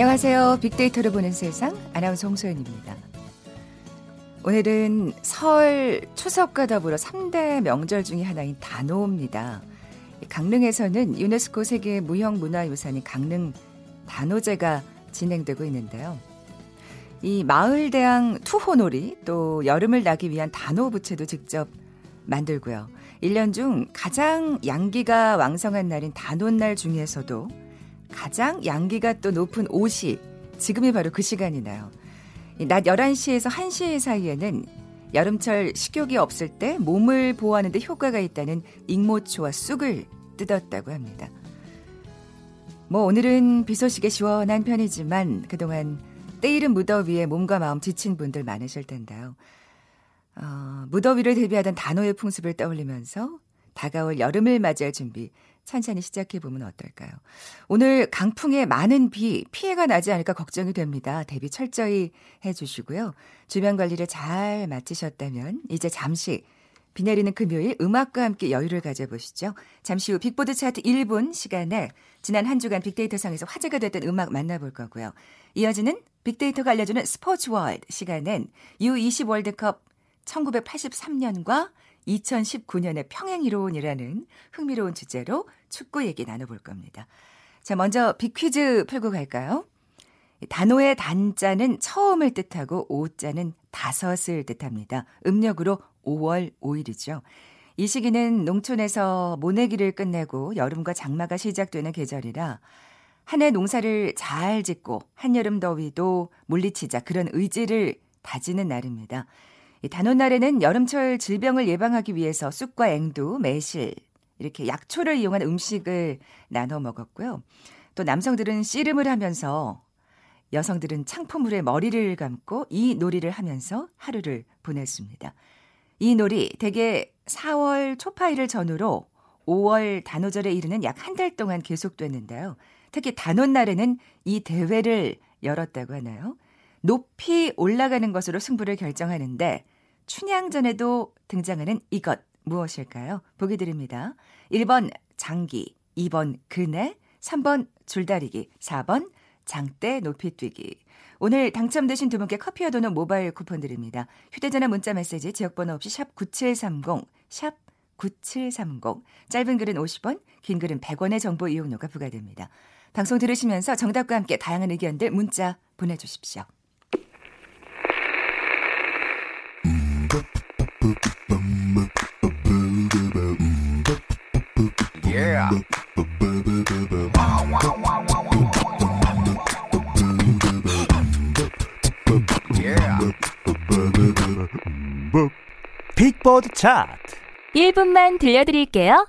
안녕하세요. 빅데이터를 보는 세상, 아나운서 홍소연입니다. 오늘은 설, 추석과 더불어 3대 명절 중에 하나인 단오입니다. 강릉에서는 유네스코 세계 무형문화유산인 강릉 단오제가 진행되고 있는데요. 이 마을대항 투호놀이, 또 여름을 나기 위한 단오부채도 직접 만들고요. 1년 중 가장 양기가 왕성한 날인 단오날 중에서도 가장 양기가 또 높은 5시, 지금이 바로 그 시간이나요. 낮 11시에서 1시 사이에는 여름철 식욕이 없을 때 몸을 보호하는 데 효과가 있다는 잉모초와 쑥을 뜯었다고 합니다. 오늘은 비 소식에 시원한 편이지만 그동안 때이른 무더위에 몸과 마음 지친 분들 많으실 텐데요. 무더위를 대비하던 단오의 풍습을 떠올리면서 다가올 여름을 맞이할 준비 천천히 시작해보면 어떨까요? 오늘 강풍에 많은 비, 피해가 나지 않을까 걱정이 됩니다. 대비 철저히 해주시고요. 주변 관리를 잘 마치셨다면 이제 잠시 비 내리는 금요일 음악과 함께 여유를 가져보시죠. 잠시 후 빅보드 차트 1분 시간에 지난 한 주간 빅데이터상에서 화제가 됐던 음악 만나볼 거고요. 이어지는 빅데이터가 알려주는 스포츠 월드 시간엔 U20 월드컵 1983년과 2019년의 평행이론이라는 흥미로운 주제로 축구 얘기 나눠볼 겁니다. 자, 먼저 빅퀴즈 풀고 갈까요? 단오의 단자는 처음을 뜻하고 오자는 다섯을 뜻합니다. 음력으로 5월 5일이죠. 이 시기는 농촌에서 모내기를 끝내고 여름과 장마가 시작되는 계절이라 한 해 농사를 잘 짓고 한여름 더위도 물리치자 그런 의지를 다지는 날입니다. 단오날에는 여름철 질병을 예방하기 위해서 쑥과 앵두, 매실 이렇게 약초를 이용한 음식을 나눠 먹었고요. 또 남성들은 씨름을 하면서 여성들은 창포물에 머리를 감고 이 놀이를 하면서 하루를 보냈습니다. 이 놀이 대개 4월 초파일을 전후로 5월 단오절에 이르는 약 한 달 동안 계속됐는데요. 특히 단오날에는 이 대회를 열었다고 하나요? 높이 올라가는 것으로 승부를 결정하는데 춘향전에도 등장하는 이것 무엇일까요? 보기 드립니다. 1번 장기, 2번 그네, 3번 줄다리기, 4번 장대 높이뛰기. 오늘 당첨되신 두 분께 커피와 도넛 모바일 쿠폰 드립니다. 휴대전화 문자 메시지 지역번호 없이 샵 9730, 샵 9730. 짧은 글은 50원, 긴 글은 100원의 정보 이용료가 부과됩니다. 방송 들으시면서 정답과 함께 다양한 의견들 문자 보내주십시오. Yeah. Yeah. 빅보드 차트 1분만 들려드릴게요.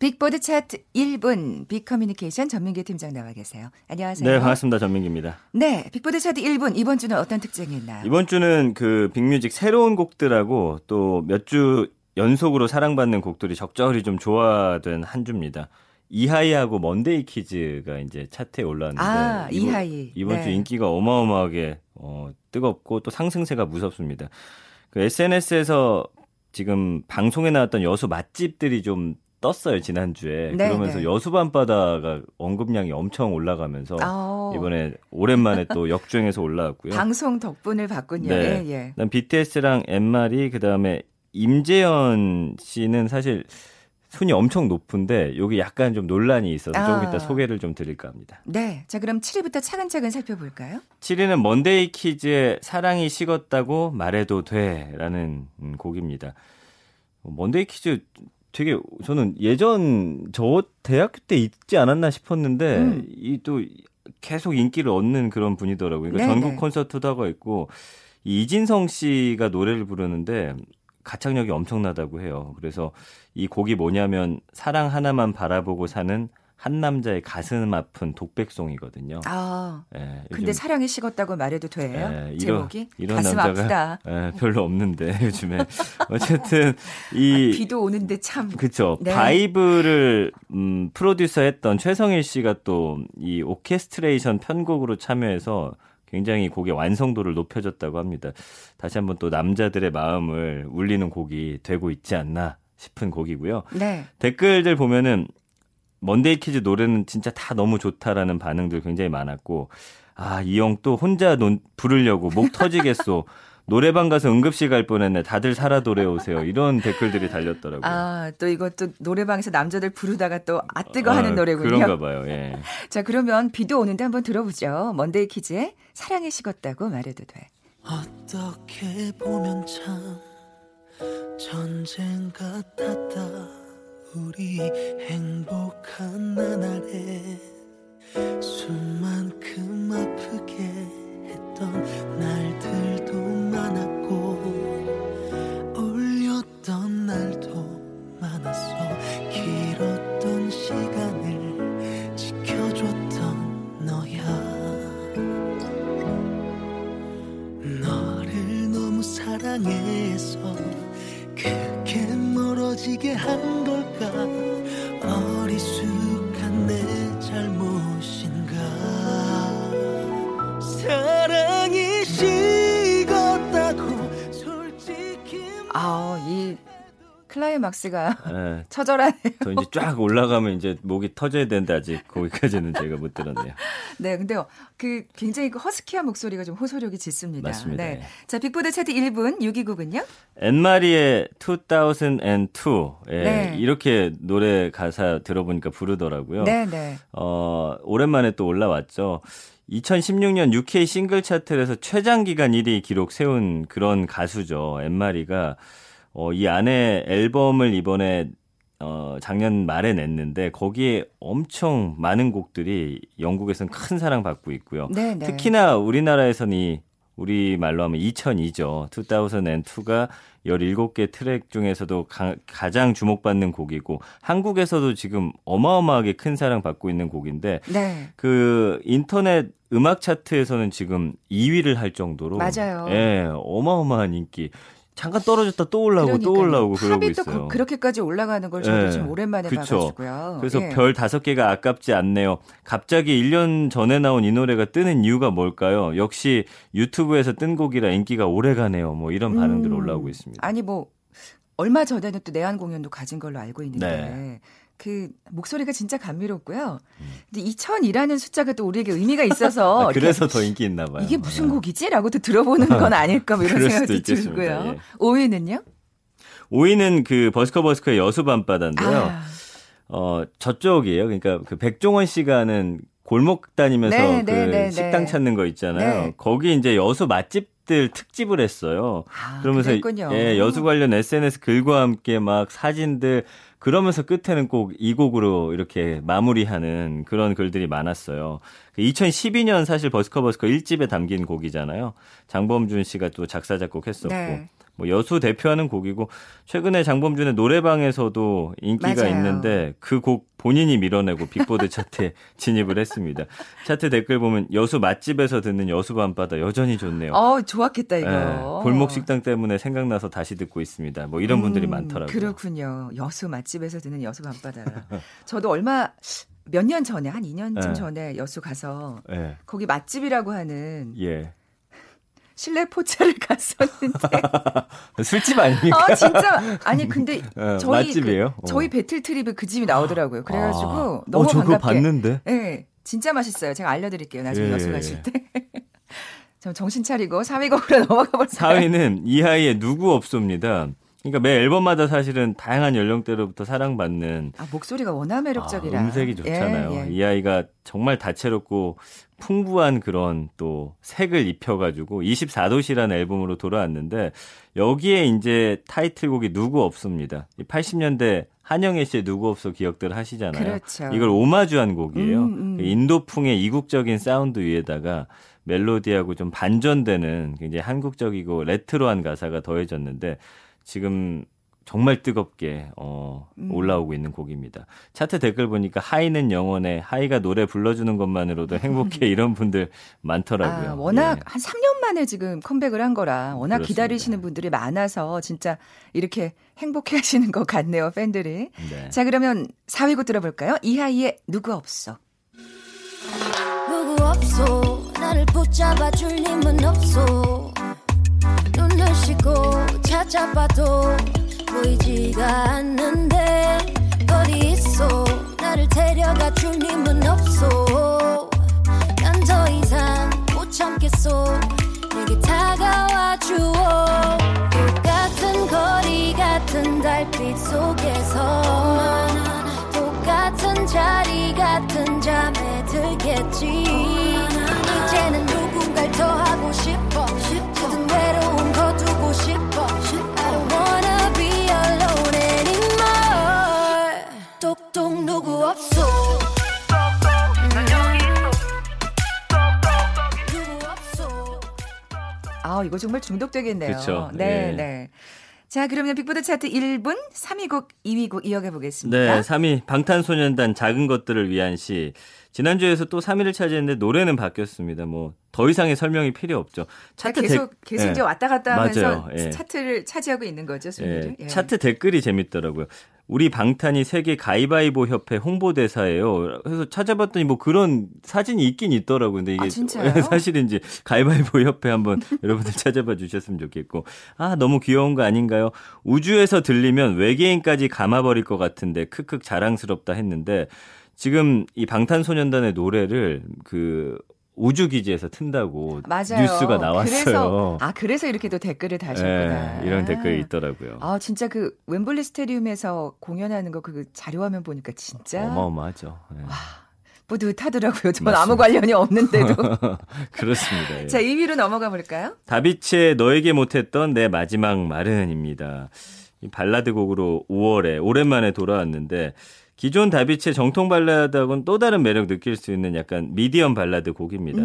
빅보드 차트 1분, 빅커뮤니케이션 전민기 팀장 나와 계세요. 안녕하세요. 네, 반갑습니다. 전민기입니다. 네, 빅보드 차트 1분, 이번 주는 어떤 특징이 있나요? 이번 주는 그 빅뮤직 새로운 곡들하고 또 몇 주 연속으로 사랑받는 곡들이 적절히 좀 조화된 한 주입니다. 이하이하고 먼데이 키즈가 이제 차트에 올랐는데 이하이. 이번 주 인기가 어마어마하게 뜨겁고 또 상승세가 무섭습니다. 그 SNS에서 지금 방송에 나왔던 여수 맛집들이 좀 떴어요, 지난주에. 네, 그러면서 네. 여수 밤바다가 언급량이 엄청 올라가면서 이번에 오랜만에 또 역주행해서 올라왔고요. 방송 덕분을 봤군요. 네. 예, 예. 그다음 BTS랑 앤 마리, 그다음에 임재현 씨는 사실 순위 엄청 높은데 여기 약간 좀 논란이 있어서 조금 이따 소개를 좀 드릴까 합니다. 네. 자, 그럼 7위부터 차근차근 살펴볼까요? 7위는 먼데이 키즈의 사랑이 식었다고 말해도 돼라는 곡입니다. 먼데이 키즈 되게 저는 예전 저 대학교 때 있지 않았나 싶었는데 이 또 계속 인기를 얻는 그런 분이더라고요. 그러니까 전국 콘서트도 하고 있고 이진성 씨가 노래를 부르는데 가창력이 엄청나다고 해요. 그래서 이 곡이 뭐냐면 사랑 하나만 바라보고 사는 한 남자의 가슴 아픈 독백송이거든요. 예, 근데 사랑이 식었다고 말해도 돼요? 예, 제목이? 이런 가슴 남자가 아프다. 예, 별로 없는데 요즘에. 어쨌든 이 비도 오는데 참. 그렇죠. 네. 바이브를 프로듀서했던 최성일 씨가 또 이 오케스트레이션 편곡으로 참여해서 굉장히 곡의 완성도를 높여줬다고 합니다. 다시 한번 또 남자들의 마음을 울리는 곡이 되고 있지 않나 싶은 곡이고요. 네. 댓글들 보면은 먼데이 키즈 노래는 진짜 다 너무 좋다라는 반응들 굉장히 많았고, 아, 이 형 또 혼자 부르려고 목 터지겠소. 노래방 가서 응급실 갈 뻔했네. 다들 살아 노래오세요. 이런 댓글들이 달렸더라고요. 아, 또 이것도 노래방에서 남자들 부르다가 또 아뜨거워하는 노래군요. 그런가 봐요. 예. 자, 그러면 비도 오는데 한번 들어보죠. 먼데이 키즈의 사랑에 식었다고 말해도 돼. 어떻게 보면 참 전쟁 같았다. 우리 행복한 나날에 숨만큼 아프게 했던 날들도 많았고 울렸던 날도 많았어. 길었던 시간을 지켜줬던 너야. 너를 너무 사랑해서 그렇게 멀어지게 한 걸까. 어리숙한 내 잘못인가. 사랑이 식었다고 솔직히 아우 이 클라이막스가 네. 처절하네요. 저 이제 쫙 올라가면 이제 목이 터져야 되는데 아직 거기까지는 제가 못 들었네요. 네, 근데 그 굉장히 그 허스키한 목소리가 좀 호소력이 짙습니다. 맞습니다. 네. 네. 자, 빅보드 차트 1분 6위곡은요? 앤 마리의 2002. 예, 네. 이렇게 노래 가사 들어보니까 부르더라고요. 네, 네. 오랜만에 또 올라왔죠. 2016년 UK 싱글 차트에서 최장기간 1위 기록 세운 그런 가수죠. 앤 마리가 이 안에 앨범을 이번에 작년 말에 냈는데 거기에 엄청 많은 곡들이 영국에서는 큰 사랑받고 있고요. 네네. 특히나 우리나라에서는 우리말로 하면 2002죠. 2002가 17개 트랙 중에서도 가장 주목받는 곡이고 한국에서도 지금 어마어마하게 큰 사랑받고 있는 곡인데 네. 그 인터넷 음악 차트에서는 지금 2위를 할 정도로 맞아요. 예, 어마어마한 인기. 잠깐 떨어졌다 또 올라오고 그러니까요. 또 올라오고 그러고 있어요. 그렇게까지 올라가는 걸 저도 좀 오랜만에 봐가지고요. 그래서 예. 별 5개가 아깝지 않네요. 갑자기 1년 전에 나온 이 노래가 뜨는 이유가 뭘까요? 역시 유튜브에서 뜬 곡이라 인기가 오래가네요. 뭐 이런 반응들 올라오고 있습니다. 아니 뭐 얼마 전에는 또 내한 공연도 가진 걸로 알고 있는데 네. 그 목소리가 진짜 감미롭고요. 근데 2000이라는 숫자가 또 우리에게 의미가 있어서 아, 그래서 더 인기 있나 봐요. 이게 무슨 곡이지라고 또 들어보는 건 아닐까 뭐 이런 생각도 들고요. 예. 5위는요? 5위는 그 버스커버스커의 여수밤바다인데요. 아. 저쪽이에요. 그러니까 그 백종원 씨가 하는 골목 다니면서 네, 그 네, 식당 네. 찾는 거 있잖아요. 네. 거기 이제 여수 맛집들 특집을 했어요. 아, 그러면서 예, 여수 관련 SNS 글과 함께 막 사진들 그러면서 끝에는 꼭 이 곡으로 이렇게 마무리하는 그런 글들이 많았어요. 2012년 사실 버스커버스커 1집에 담긴 곡이잖아요. 장범준 씨가 또 작사 작곡했었고. 네. 뭐 여수 대표하는 곡이고 최근에 장범준의 노래방에서도 인기가 맞아요. 있는데 그 곡 본인이 밀어내고 빅보드 차트에 진입을 했습니다. 차트 댓글 보면 여수 맛집에서 듣는 여수 밤바다 여전히 좋네요. 좋았겠다 이거. 네, 골목 식당 때문에 생각나서 다시 듣고 있습니다. 뭐 이런 분들이 많더라고요. 그렇군요. 여수 맛집에서 듣는 여수 밤바다. 저도 몇 년 전에 한 2년쯤 네. 전에 여수 가서 네. 거기 맛집이라고 하는 예. 실내 포차를 갔었는데 술집 아닙니까? 진짜 아니 근데 저희 맛집이에요? 저희 배틀트립에 그 집이 나오더라고요. 그래가지고 너무 저 반갑게. 그거 봤는데. 네, 진짜 맛있어요. 제가 알려드릴게요. 나중에 여수 가실 때. 정신 차리고 4위 곡으로 넘어가 볼까요? 4위는 이하이의 누구 없소입니다. 그러니까 매 앨범마다 사실은 다양한 연령대로부터 사랑받는 목소리가 워낙 매력적이라 음색이 좋잖아요. 예, 예. 이 아이가 정말 다채롭고 풍부한 그런 또 색을 입혀가지고 24도시라는 앨범으로 돌아왔는데 여기에 이제 타이틀곡이 누구 없습니다. 80년대 한영애 씨의 누구 없어 기억들 하시잖아요. 그렇죠. 이걸 오마주한 곡이에요. 인도풍의 이국적인 사운드 위에다가 멜로디하고 좀 반전되는 굉장히 한국적이고 레트로한 가사가 더해졌는데 지금 정말 뜨겁게 올라오고 있는 곡입니다. 차트 댓글 보니까 하이는 영원해, 하이가 노래 불러주는 것만으로도 행복해 이런 분들 많더라고요. 워낙 예. 한 3년 만에 지금 컴백을 한 거라 워낙 그렇습니다. 기다리시는 분들이 많아서 진짜 이렇게 행복해 하시는 것 같네요. 팬들이. 네. 자 그러면 4위 곡 들어볼까요? 이하이의 누구 없어. 누구 없어 나를 붙잡아줄 힘은 없어 눈을 씻고 찾아봐도 보이지가 않는데 거리 있어 나를 데려 달빛 속에서 나는 똑같은 자리 같은 잠에 들겠지. 이제는 누군가를 더 하고 싶어. 모든 외로움 거두고 싶어. I don't wanna be alone anymore. 똑똑 누구 없어. 아, 이거 정말 중독되겠네요. 그렇죠. 네, 예. 네. 자, 그러면 빅보드 차트 1분, 3위 곡, 2위 곡 이어가 보겠습니다. 네, 3위 방탄소년단 작은 것들을 위한 시. 지난주에서 또 3위를 차지했는데 노래는 바뀌었습니다. 뭐 더 이상의 설명이 필요 없죠. 차트 계속 예. 이제 왔다 갔다 하면서 예. 차트를 차지하고 있는 거죠, 순위를. 예. 예. 차트 댓글이 재밌더라고요. 우리 방탄이 세계 가위바위보 협회 홍보대사예요. 그래서 찾아봤더니 뭐 그런 사진이 있긴 있더라고요. 근데 이게 아, 사실인지 가위바위보 협회 한번 여러분들 찾아봐 주셨으면 좋겠고. 아, 너무 귀여운 거 아닌가요? 우주에서 들리면 외계인까지 감아버릴 것 같은데 크크 자랑스럽다 했는데 지금 이 방탄소년단의 노래를 그 우주기지에서 튼다고 맞아요. 뉴스가 나왔어요. 그래서 이렇게 또 댓글을 다셨구나. 네, 이런 댓글이 있더라고요. 아, 진짜 그 웸블리 스테디움에서 공연하는 거 그 자료화면 보니까 진짜 어마어마하죠. 네. 와, 뿌듯하더라고요. 저는 맞습니다. 아무 관련이 없는데도. 그렇습니다. 예. 자, 2위로 넘어가 볼까요? 다비치의 너에게 못했던 내 마지막 말은입니다. 이 발라드 곡으로 5월에 오랜만에 돌아왔는데 기존 다비치의 정통 발라드하고는 또 다른 매력 느낄 수 있는 약간 미디엄 발라드 곡입니다.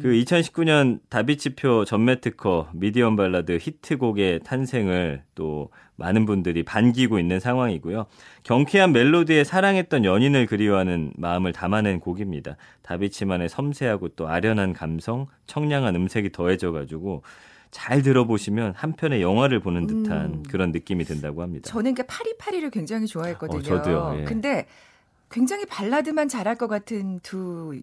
그 2019년 다비치표 전매특허 미디엄 발라드 히트곡의 탄생을 또 많은 분들이 반기고 있는 상황이고요. 경쾌한 멜로디에 사랑했던 연인을 그리워하는 마음을 담아낸 곡입니다. 다비치만의 섬세하고 또 아련한 감성, 청량한 음색이 더해져가지고 잘 들어보시면 한 편의 영화를 보는 듯한 그런 느낌이 든다고 합니다. 저는 그러니까 파리파리를 굉장히 좋아했거든요. 저도요. 예. 근데 굉장히 발라드만 잘할 것 같은 두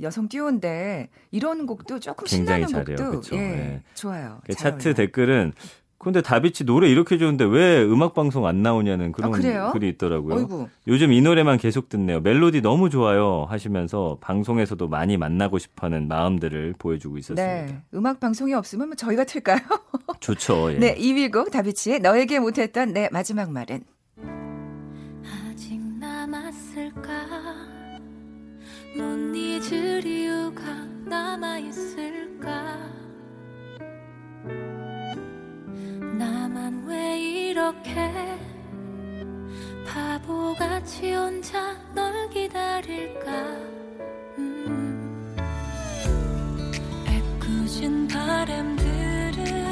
여성 듀오인데 이런 곡도 조금 신나는 잘해요. 곡도 그렇죠. 예, 예. 좋아요. 그 차트 어울려요. 댓글은 근데 다비치 노래 이렇게 좋은데 왜 음악방송 안 나오냐는 그런 글이 있더라고요. 어이구. 요즘 이 노래만 계속 듣네요. 멜로디 너무 좋아요 하시면서 방송에서도 많이 만나고 싶어하는 마음들을 보여주고 있었습니다. 네, 음악방송이 없으면 뭐 저희가 틀까요? 좋죠. 예. 네, 2위 곡 다비치의 너에게 못했던 내 마지막 말은 아직 남았을까 못 잊을 이유가 남아있을까 나만 왜 이렇게 바보같이 혼자 널 기다릴까 애꿎은 바람들은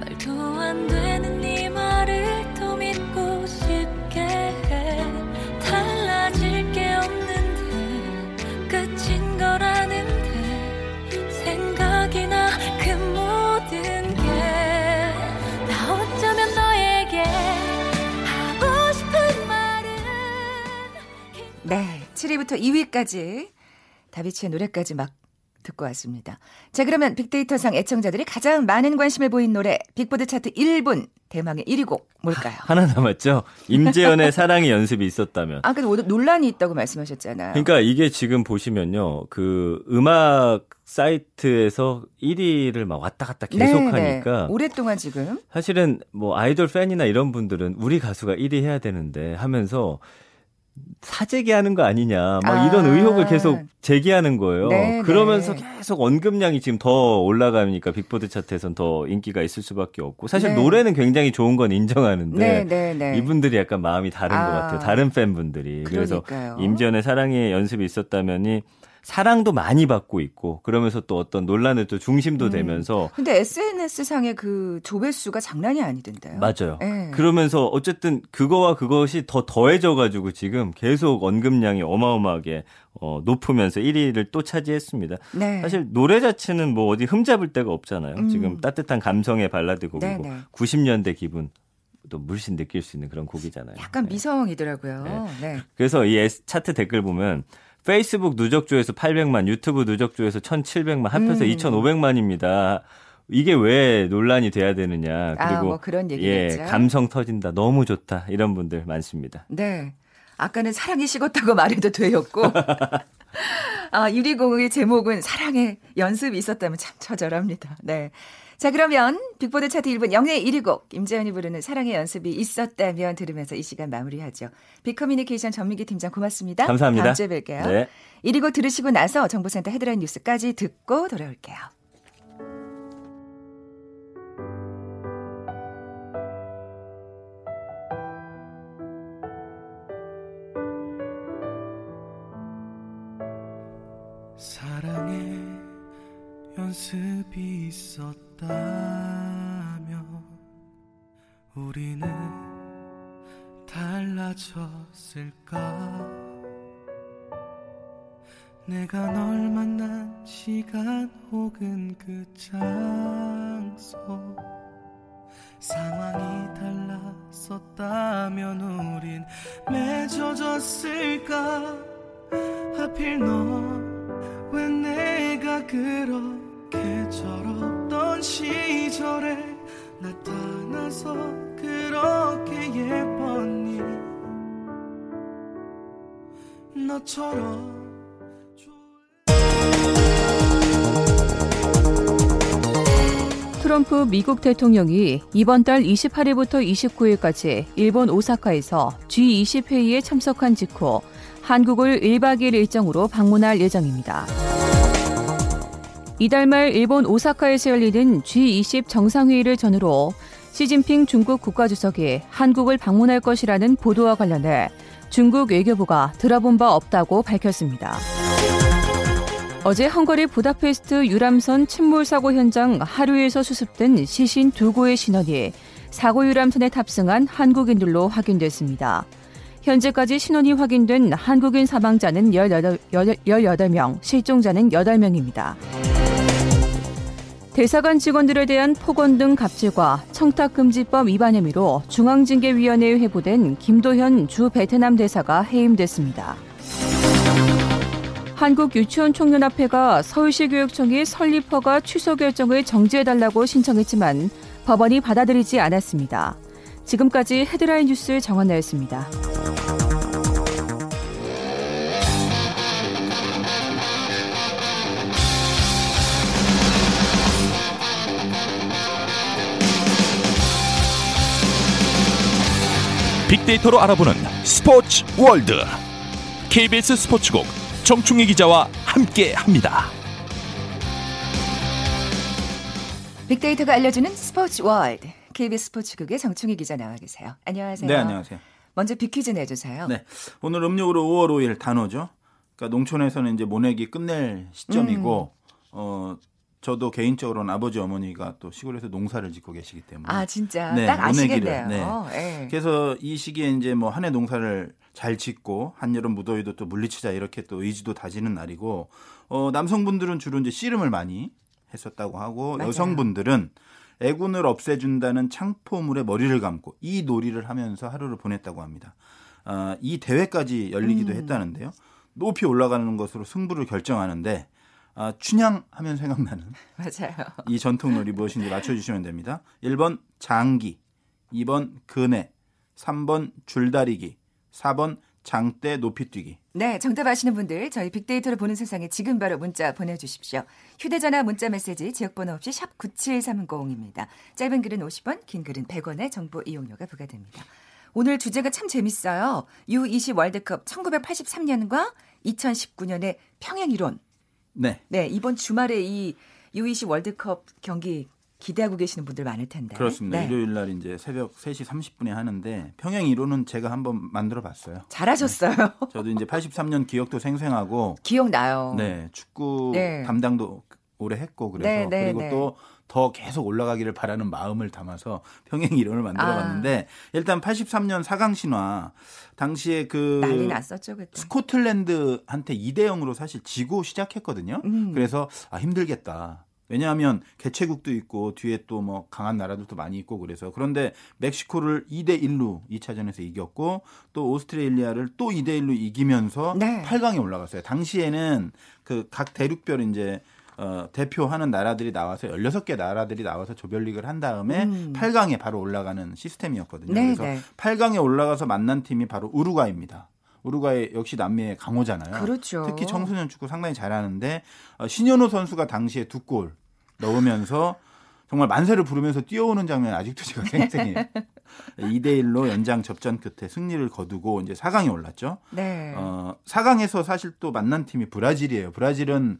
말도 안 되는 네 말을 또 믿고 싶게 해 달라질 게 없는데 끝인 걸 아는데 생각이나 그 모든 게 네, 7위부터 2위까지 다비치의 노래까지 막 듣고 왔습니다. 자, 그러면 빅데이터상 애청자들이 가장 많은 관심을 보인 노래 빅보드 차트 1분 대망의 1위 곡 뭘까요? 하나 남았죠. 임재현의 사랑의 연습이 있었다면. 아, 근데 오늘 논란이 있다고 말씀하셨잖아요. 그러니까 이게 지금 보시면요, 그 음악 사이트에서 1위를 막 왔다 갔다 계속하니까 네. 오랫동안 지금 사실은 뭐 아이돌 팬이나 이런 분들은 우리 가수가 1위 해야 되는데 하면서. 사재기하는 거 아니냐 막 이런 의혹을 계속 제기하는 거예요. 네, 그러면서 네. 계속 언급량이 지금 더 올라가니까 빅보드 차트에선 더 인기가 있을 수밖에 없고 사실 네. 노래는 굉장히 좋은 건 인정하는데 네, 네, 네. 이분들이 약간 마음이 다른 것 같아요. 다른 팬분들이. 그래서 임지연의 사랑의 연습이 있었다면이 사랑도 많이 받고 있고 그러면서 또 어떤 논란의 또 중심도 되면서 근데 SNS상의 그 조회수가 장난이 아니던데요. 맞아요. 네. 그러면서 어쨌든 그거와 그것이 더 더해져가지고 지금 계속 언급량이 어마어마하게 높으면서 1위를 또 차지했습니다. 네. 사실 노래 자체는 뭐 어디 흠잡을 데가 없잖아요. 지금 따뜻한 감성의 발라드 곡이고 네네. 90년대 기분. 또 물씬 느낄 수 있는 그런 곡이잖아요. 약간 미성이더라고요. 네. 네. 그래서 이 차트 댓글 보면 페이스북 누적 조회수 800만, 유튜브 누적 조회수 1,700만, 합해서 2,500만입니다. 이게 왜 논란이 돼야 되느냐. 그리고 뭐 그런 얘기겠죠. 예, 감성 터진다. 너무 좋다. 이런 분들 많습니다. 네. 아까는 사랑이 식었다고 말해도 되었고. 아, 유리공의 제목은 사랑의 연습이 있었다면 참 처절합니다. 네. 자, 그러면 빅보드 차트 1분 영예 1위 곡 임재현이 부르는 사랑의 연습이 있었다면 들으면서 이 시간 마무리하죠. 빅커뮤니케이션 전민기 팀장 고맙습니다. 감사합니다. 다음 주에 뵐게요. 네. 1위 곡 들으시고 나서 정보센터 헤드라인 뉴스까지 듣고 돌아올게요. 사랑의 연습이 있었다면 우리는 달라졌을까? 내가 널 만난 시간 혹은 그 장소 상황이 달랐었다면 우린 맺어졌을까? 하필 너 왜 내가 그렇게 절었던 시절에 나타나서 그렇게 예뻤니? 너처럼 트럼프 미국 대통령이 이번 달 28일부터 29일까지 일본 오사카에서 G20 회의에 참석한 직후 한국을 1박 2일 일정으로 방문할 예정입니다. 이달 말 일본 오사카에서 열리는 G20 정상회의를 전후로 시진핑 중국 국가주석이 한국을 방문할 것이라는 보도와 관련해 중국 외교부가 들어본 바 없다고 밝혔습니다. 어제 헝가리 부다페스트 유람선 침몰 사고 현장 하류에서 수습된 시신 2구의 신원이 사고 유람선에 탑승한 한국인들로 확인됐습니다. 현재까지 신원이 확인된 한국인 사망자는 18명, 실종자는 8명입니다. 대사관 직원들에 대한 폭언 등 갑질과 청탁금지법 위반 혐의로 중앙징계위원회에 회부된 김도현 주 베트남 대사가 해임됐습니다. 한국유치원총연합회가 서울시 교육청이 설립 허가 취소 결정을 정지해달라고 신청했지만 법원이 받아들이지 않았습니다. 지금까지 헤드라인 뉴스 정원나였습니다. 빅데이터로 알아보는 스포츠 월드 KBS 스포츠국 정충희 기자와 함께합니다. 빅데이터가 알려주는 스포츠 월드 KBS 스포츠국의 정충희 기자 나와 계세요. 안녕하세요. 네, 안녕하세요. 먼저 빅퀴즈 내주세요. 네, 오늘 음력으로 5월 5일 단오죠. 그러니까 농촌에서는 이제 모내기 끝낼 시점이고 저도 개인적으로는 아버지 어머니가 또 시골에서 농사를 짓고 계시기 때문에 아 진짜 네, 딱 아시겠네요. 네. 네. 그래서 이 시기에 이제 뭐 한 해 농사를 잘 짓고 한여름 무더위도 또 물리치자 이렇게 또 의지도 다지는 날이고 남성분들은 주로 이제 씨름을 많이 했었다고 하고 맞아요. 여성분들은 애군을 없애준다는 창포물에 머리를 감고 이 놀이를 하면서 하루를 보냈다고 합니다. 이 대회까지 열리기도 했다는데요. 높이 올라가는 것으로 승부를 결정하는데 춘향하면 생각나는 맞아요. 이 전통놀이 무엇인지 맞춰주시면 됩니다. 1번 장기, 2번 그네, 3번 줄다리기, 4번 장대 높이뛰기. 네, 정답 아시는 분들 저희 빅데이터를 보는 세상에 지금 바로 문자 보내주십시오. 휴대전화 문자메시지 지역번호 없이 샵 9730입니다. 짧은 글은 50원, 긴 글은 100원의 정보 이용료가 부과됩니다. 오늘 주제가 참 재밌어요. U20 월드컵 1983년과 2019년의 평행이론. 네. 네, 이번 주말에 이 U20 월드컵 경기 기대하고 계시는 분들 많을 텐데. 그렇습니다. 네. 일요일 날 이제 새벽 3시 30분에 하는데 평행 이론은 제가 한번 만들어 봤어요. 잘하셨어요. 네. 저도 이제 83년 기억도 생생하고 기억나요. 네. 축구 네. 담당도 오래 했고 그래서 네, 네, 그리고 네. 또 더 계속 올라가기를 바라는 마음을 담아서 평행 이론을 만들어봤는데 일단 83년 4강 신화 당시에 그 난리 났었죠, 그때. 스코틀랜드한테 2-0으로 사실 지고 시작했거든요. 그래서 아 힘들겠다. 왜냐하면 개최국도 있고 뒤에 또 뭐 강한 나라들도 많이 있고 그래서 그런데 멕시코를 2-1로 2차전에서 이겼고 또 오스트레일리아를 또 2-1로 이기면서 네. 8강에 올라갔어요. 당시에는 그 각 대륙별 이제 대표하는 나라들이 나와서 16개 나라들이 나와서 조별리그를 한 다음에 8강에 바로 올라가는 시스템이었거든요. 네, 그래서 네. 8강에 올라가서 만난 팀이 바로 우루과이입니다. 우루과이 역시 남미의 강호잖아요. 그렇죠. 특히 청소년 축구 상당히 잘하는데 신현호 선수가 당시에 2골 넣으면서 정말 만세를 부르면서 뛰어오는 장면 아직도 제가 생생해요. 2대1로 연장 접전 끝에 승리를 거두고 이제 4강에 올랐죠. 네. 4강에서 사실 또 만난 팀이 브라질이에요. 브라질은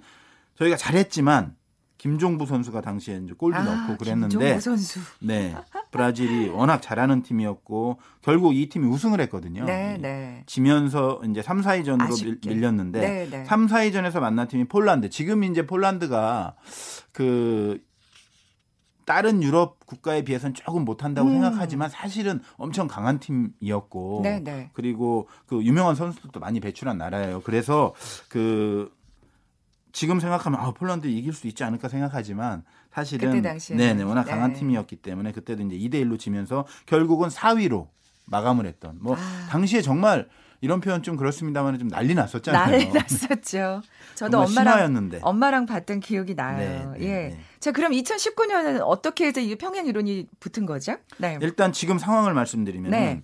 저희가 잘했지만 김종부 선수가 당시에 이제 골도 넣고 그랬는데 김종부 선수. 네. 브라질이 워낙 잘하는 팀이었고 결국 이 팀이 우승을 했거든요. 네, 네. 지면서 이제 3, 4위전으로 아쉽게. 밀렸는데 네, 네. 3, 4위전에서 만난 팀이 폴란드. 지금 이제 폴란드가 그 다른 유럽 국가에 비해서는 조금 못한다고 생각하지만 사실은 엄청 강한 팀이었고 네, 네. 그리고 그 유명한 선수들도 많이 배출한 나라예요. 그래서 그 지금 생각하면 폴란드 이길 수 있지 않을까 생각하지만 사실은 그때 당시에는 네네 워낙 강한 팀이었기 때문에 그때도 이제 2대1로 지면서 결국은 4위로 마감을 했던 당시에 정말 이런 표현 좀 그렇습니다만 좀 난리 났었잖아요. 난리 났었죠. 저도 엄마랑 봤던 기억이 나요. 네, 네, 예. 네. 자, 그럼 2019년에는 어떻게 해서 이 평행 이론이 붙은 거죠? 네. 일단 지금 상황을 말씀드리면 네.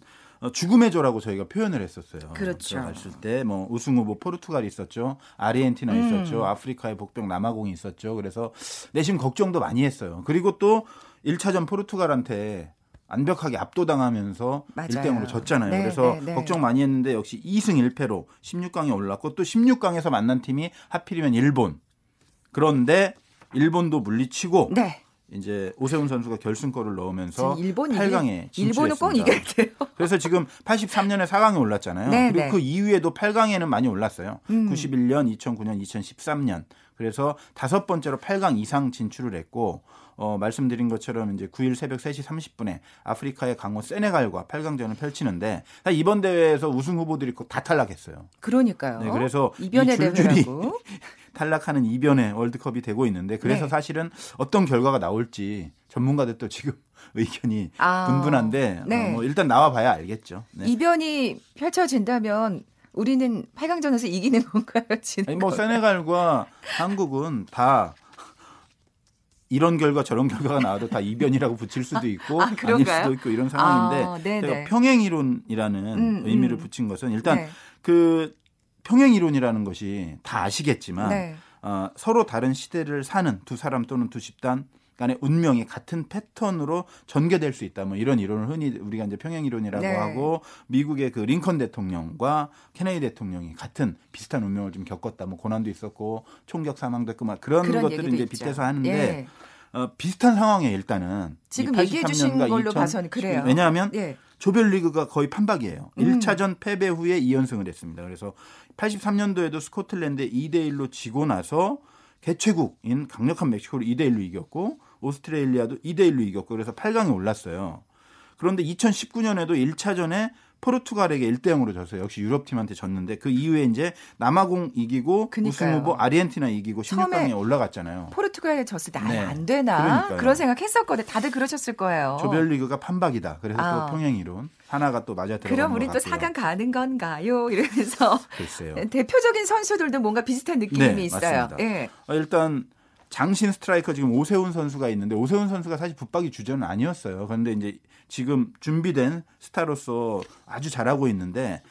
죽음의 조라고 저희가 표현을 했었어요. 그렇죠. 갔을 때 뭐 우승 후보 포르투갈이 있었죠. 아르헨티나 있었죠. 아프리카의 복병 남아공이 있었죠. 그래서 내심 걱정도 많이 했어요. 그리고 또 1차전 포르투갈한테 완벽하게 압도당하면서 1대0으로 졌잖아요. 네, 그래서 네, 네. 걱정 많이 했는데 역시 2승 1패로 16강에 올랐고 또 16강에서 만난 팀이 하필이면 일본. 그런데 일본도 물리치고 네. 이제 오세훈 선수가 결승골을 넣으면서 8강에 진출했습니다. 일본은 꼭 이겨야 돼요. 그래서 지금 83년에 4강에 올랐잖아요. 네, 그리고 네. 그 이후에도 8강에는 많이 올랐어요. 91년, 2009년, 2013년. 그래서 5번째로 8강 이상 진출을 했고 말씀드린 것처럼 이제 9일 새벽 3시 30분에 아프리카의 강호 세네갈과 8강전을 펼치는데 이번 대회에서 우승 후보들이 다 탈락했어요. 그러니까요. 네, 그래서 이변의 대회라고. 탈락하는 이변의 월드컵이 되고 있는데 그래서 네. 사실은 어떤 결과가 나올지 전문가들 또 지금 의견이 분분한데 네. 뭐 일단 나와봐야 알겠죠. 네. 이변이 펼쳐진다면 우리는 8강전에서 이기는 건가요? 아니, 뭐 세네갈과 한국은 다 이런 결과 저런 결과가 나와도 다 이변이라고 붙일 수도 있고 아닐 수도 있고 이런 상황인데 제가 평행이론이라는 의미를 붙인 것은 일단 네. 그 평행이론이라는 것이 다 아시겠지만 네. 서로 다른 시대를 사는 두 사람 또는 두 집단 간의 운명이 같은 패턴으로 전개될 수 있다. 뭐 이런 이론을 흔히 우리가 이제 평행이론이라고 네. 하고 미국의 그 링컨 대통령과 케네디 대통령이 같은 비슷한 운명을 좀 겪었다. 뭐 고난도 있었고 총격 사망도 있고 막 그런 것들을 이제 빗대서 하는데 예. 비슷한 상황에 일단은 지금 얘기해 주신 걸로 봐서는 그래요. 왜냐하면 예. 조별리그가 거의 판박이에요. 1차전 패배 후에 2연승을 했습니다. 그래서 83년도에도 스코틀랜드에 2대1로 지고 나서 개최국인 강력한 멕시코를 2대1로 이겼고 오스트레일리아도 2대1로 이겼고 그래서 8강에 올랐어요. 그런데 2019년에도 1차전에 포르투갈에게 1대0으로 졌어요. 역시 유럽팀한테 졌는데 그 이후에 이제 남아공 이기고 우승후보 아르헨티나 이기고 16강에 올라갔잖아요. 포르투갈에 졌을 때 네. 안 되나 그러니까요. 그런 생각했었거든요. 다들 그러셨을 거예요. 조별리그가 판박이다. 그래서 또 평행이론 하나가 또 맞아 들어가는 것 같아요. 그럼 우리 또 4강 가는 건가요? 이러면서 글쎄요. 대표적인 선수들도 뭔가 비슷한 느낌이 네, 있어요. 네. 일단 장신 스트라이커 지금 오세훈 선수가 있는데 오세훈 선수가 사실 붙박이 주전은 아니었어요. 그런데 이제 지금 준비된 스타로서 아주 잘하고 있는데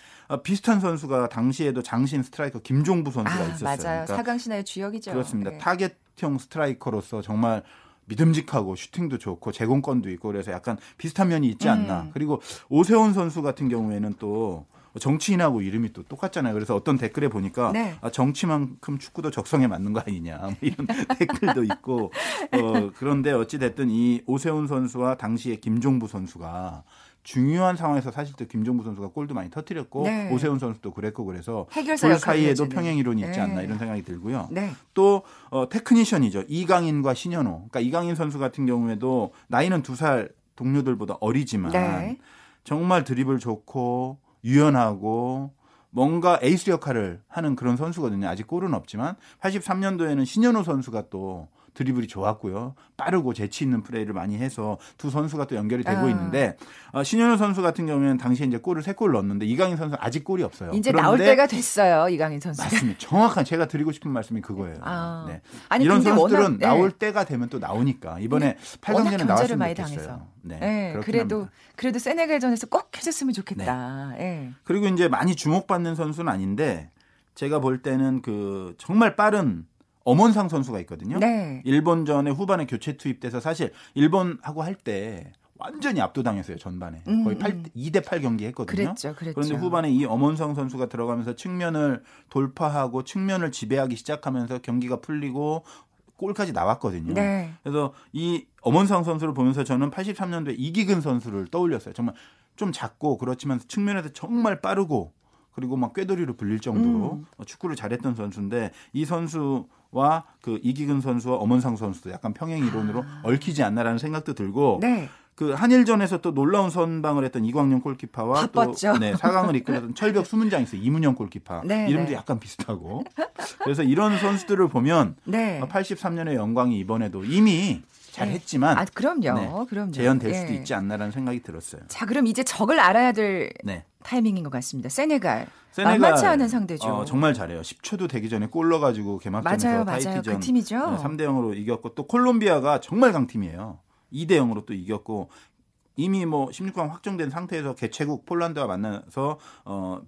비슷한 선수가 당시에도 장신 스트라이커 김종부 선수가 있었어요. 맞아요. 그러니까 사강 신화의 주역이죠. 그렇습니다. 네. 타겟형 스트라이커로서 정말 믿음직하고 슈팅도 좋고 제공권도 있고 그래서 약간 비슷한 면이 있지 않나. 그리고 오세훈 선수 같은 경우에는 또 정치인하고 이름이 또 똑같잖아요. 그래서 어떤 댓글에 보니까 네. 정치만큼 축구도 적성에 맞는 거 아니냐 뭐 이런 댓글도 있고 그런데 어찌 됐든 이 오세훈 선수와 당시에 김종부 선수가 중요한 상황에서 사실 또 김종부 선수가 골도 많이 터뜨렸고 네. 오세훈 선수도 그랬고 그래서 골 사이에도 평행이론이 있지 않나 이런 생각이 들고요. 네. 또 테크니션이죠. 이강인과 신현호. 그러니까 이강인 선수 같은 경우에도 나이는 2살 동료들보다 어리지만 네. 정말 드리블 좋고 유연하고 뭔가 에이스 역할을 하는 그런 선수거든요. 아직 골은 없지만 83년도에는 신현호 선수가 또 드리블이 좋았고요. 빠르고 재치 있는 플레이를 많이 해서 두 선수가 또 연결이 되고 있는데 신현호 선수 같은 경우에는 당시에 이제 골을 3골 넣었는데 이강인 선수는 아직 골이 없어요. 이제 나올 때가 됐어요. 이강인 선수. 맞습니다. 정확한 제가 드리고 싶은 말씀이 그거예요. 네. 아니, 이런 선수들은 워낙, 네. 나올 때가 되면 또 나오니까 이번에 8강전에 나왔으면 좋겠어요. 네, 네 그래도 세네갈전에서 꼭 해줬으면 좋겠다. 네. 네. 그리고 이제 많이 주목받는 선수는 아닌데 제가 볼 때는 그 정말 빠른 엄원상 선수가 있거든요. 네. 일본전에 후반에 교체 투입돼서 사실 일본하고 할 때 완전히 압도당했어요. 전반에. 거의 2대8 경기 했거든요. 그랬죠. 그런데 후반에 이 엄원상 선수가 들어가면서 측면을 돌파하고 측면을 지배하기 시작하면서 경기가 풀리고 골까지 나왔거든요. 네. 그래서 이 엄원상 선수를 보면서 저는 83년도에 이기근 선수를 떠올렸어요. 정말 좀 작고 그렇지만 측면에서 정말 빠르고 그리고 막 꾀돌이로 불릴 정도로 축구를 잘했던 선수인데 이 선수와 그 이기근 선수와 엄원상 선수도 약간 평행 이론으로 얽히지 않나라는 생각도 들고 네. 그 한일전에서 또 놀라운 선방을 했던 이광용 골키파와 바빴죠. 또 4강을 이끌었던 철벽 수문장 있어요. 이문영 골키파. 네, 이름도 네. 약간 비슷하고. 그래서 이런 선수들을 보면 네. 83년의 영광이 이번에도 이미 잘했지만 네. 그럼요. 재현될 수도 있지 않나라는 생각이 들었어요. 자, 그럼 이제 적을 알아야 될 타이밍인 것 같습니다. 세네갈 만만치 않은 상대죠. 정말 잘해요. 10초도 되기 전에 골 넣어가지고 개막전에서 타이티전 그 팀이죠. 3대0으로 이겼고 또 콜롬비아가 정말 강팀이에요. 2대0으로 또 이겼고 이미 뭐 16강 확정된 상태에서 개최국 폴란드와 만나서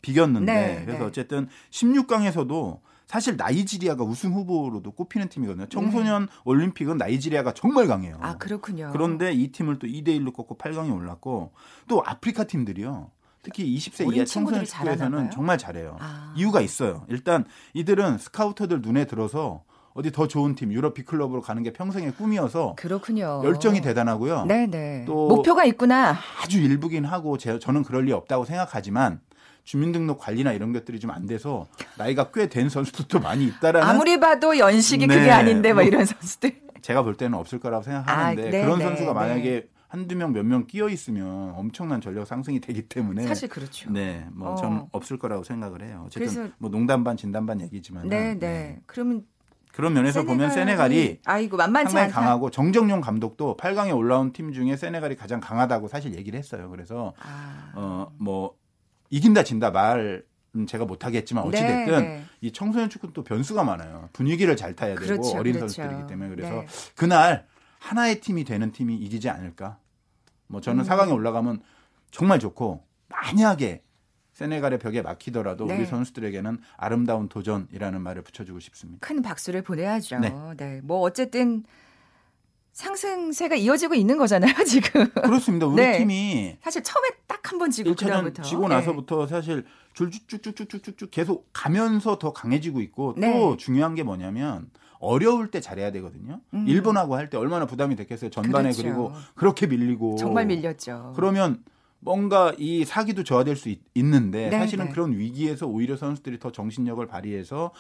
비겼는데 네, 그래서 네. 어쨌든 16강에서도 사실 나이지리아가 우승 후보로도 꼽히는 팀이거든요. 청소년 올림픽은 나이지리아가 정말 강해요. 아 그렇군요. 그런데 이 팀을 또 2대1로 꺾고 8강에 올랐고 또 아프리카 팀들이요. 특히 20세 이하 청소년 축구에서는 정말 잘해요. 아. 이유가 있어요. 일단 이들은 스카우터들 눈에 들어서 어디 더 좋은 팀 유럽 B클럽으로 가는 게 평생의 꿈이어서 그렇군요. 열정이 대단하고요. 네네. 또 목표가 있구나. 아주 일부긴 하고 저는 그럴 리 없다고 생각하지만 주민등록 관리나 이런 것들이 좀 안 돼서 나이가 꽤 된 선수들도 많이 있다라는. 아무리 봐도 연식이 네. 그게 아닌데 뭐 이런 선수들. 제가 볼 때는 없을 거라고 생각하는데 그런 선수가 만약에 한두 명, 몇 명 끼어 있으면 엄청난 전력 상승이 되기 때문에 사실 그렇죠. 네, 뭐 저는 없을 거라고 생각을 해요. 어쨌든 그래서, 뭐 농담 반 진담 반 얘기지만. 네. 그러면 그런 면에서 보면 세네갈이 만만치 않다. 강하고 정정용 감독도 8강에 올라온 팀 중에 세네갈이 가장 강하다고 사실 얘기를 했어요. 그래서 뭐 이긴다 진다 말은 제가 못하겠지만 어찌됐든 이 청소년 축구는 또 변수가 많아요. 분위기를 잘 타야 되고 어린 선수들이기 때문에 그래서 그날 하나의 팀이 되는 팀이 이기지 않을까. 뭐 저는 4강에 올라가면 정말 좋고 만약에 세네갈의 벽에 막히더라도 우리 선수들에게는 아름다운 도전이라는 말을 붙여주고 싶습니다. 큰 박수를 보내야죠. 네. 뭐 어쨌든 상승세가 이어지고 있는 거잖아요, 지금. 그렇습니다. 우리 팀이 사실 처음에 딱 한 번 지고 1차전 지고 나서부터 사실 쭉쭉쭉쭉쭉쭉 계속 가면서 더 강해지고 있고 또 중요한 게 뭐냐면 어려울 때 잘해야 되거든요. 일본하고 할 때 얼마나 부담이 됐겠어요. 전반에 그리고 그렇게 밀리고 정말 밀렸죠. 그러면 뭔가 이 사기도 저하될 수 있는데 사실은 그런 위기에서 오히려 선수들이 더 정신력을 발휘해서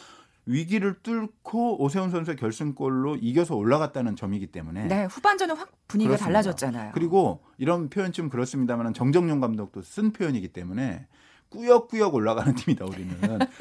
위기를 뚫고 오세훈 선수의 결승골로 이겨서 올라갔다는 점이기 때문에 후반전은 확 분위기가 달라졌잖아요. 그리고 이런 표현 좀 그렇습니다만 정정용 감독도 쓴 표현이기 때문에 꾸역꾸역 올라가는 팀이다. 우리는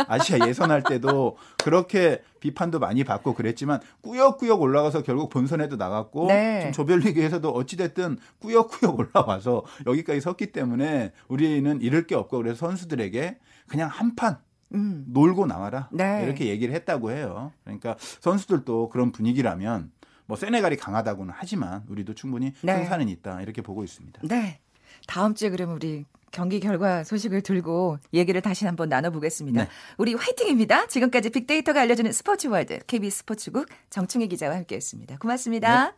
아시아 예선할 때도 그렇게 비판도 많이 받고 그랬지만 꾸역꾸역 올라가서 결국 본선에도 나갔고 좀 조별리그에서도 어찌됐든 꾸역꾸역 올라와서 여기까지 섰기 때문에 우리는 잃을 게 없고 그래서 선수들에게 그냥 한 판 놀고 나와라 이렇게 얘기를 했다고 해요. 그러니까 선수들도 그런 분위기라면 뭐 세네갈이 강하다고는 하지만 우리도 충분히 승산은 있다 이렇게 보고 있습니다. 네, 다음 주에 그럼 우리 경기 결과 소식을 들고 얘기를 다시 한번 나눠보겠습니다. 우리 화이팅입니다. 지금까지 빅데이터가 알려주는 스포츠월드 KBS 스포츠국 정충희 기자와 함께했습니다. 고맙습니다.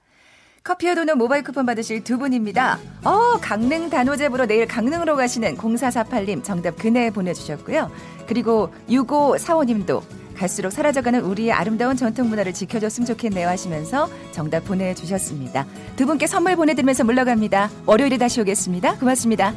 커피와 도넛 모바일 쿠폰 받으실 두 분입니다. 강릉 단오제부로 내일 강릉으로 가시는 0448님 정답 그네 보내주셨고요. 그리고 6545님도 갈수록 사라져가는 우리의 아름다운 전통문화를 지켜줬으면 좋겠네요 하시면서 정답 보내주셨습니다. 두 분께 선물 보내드리면서 물러갑니다. 월요일에 다시 오겠습니다. 고맙습니다.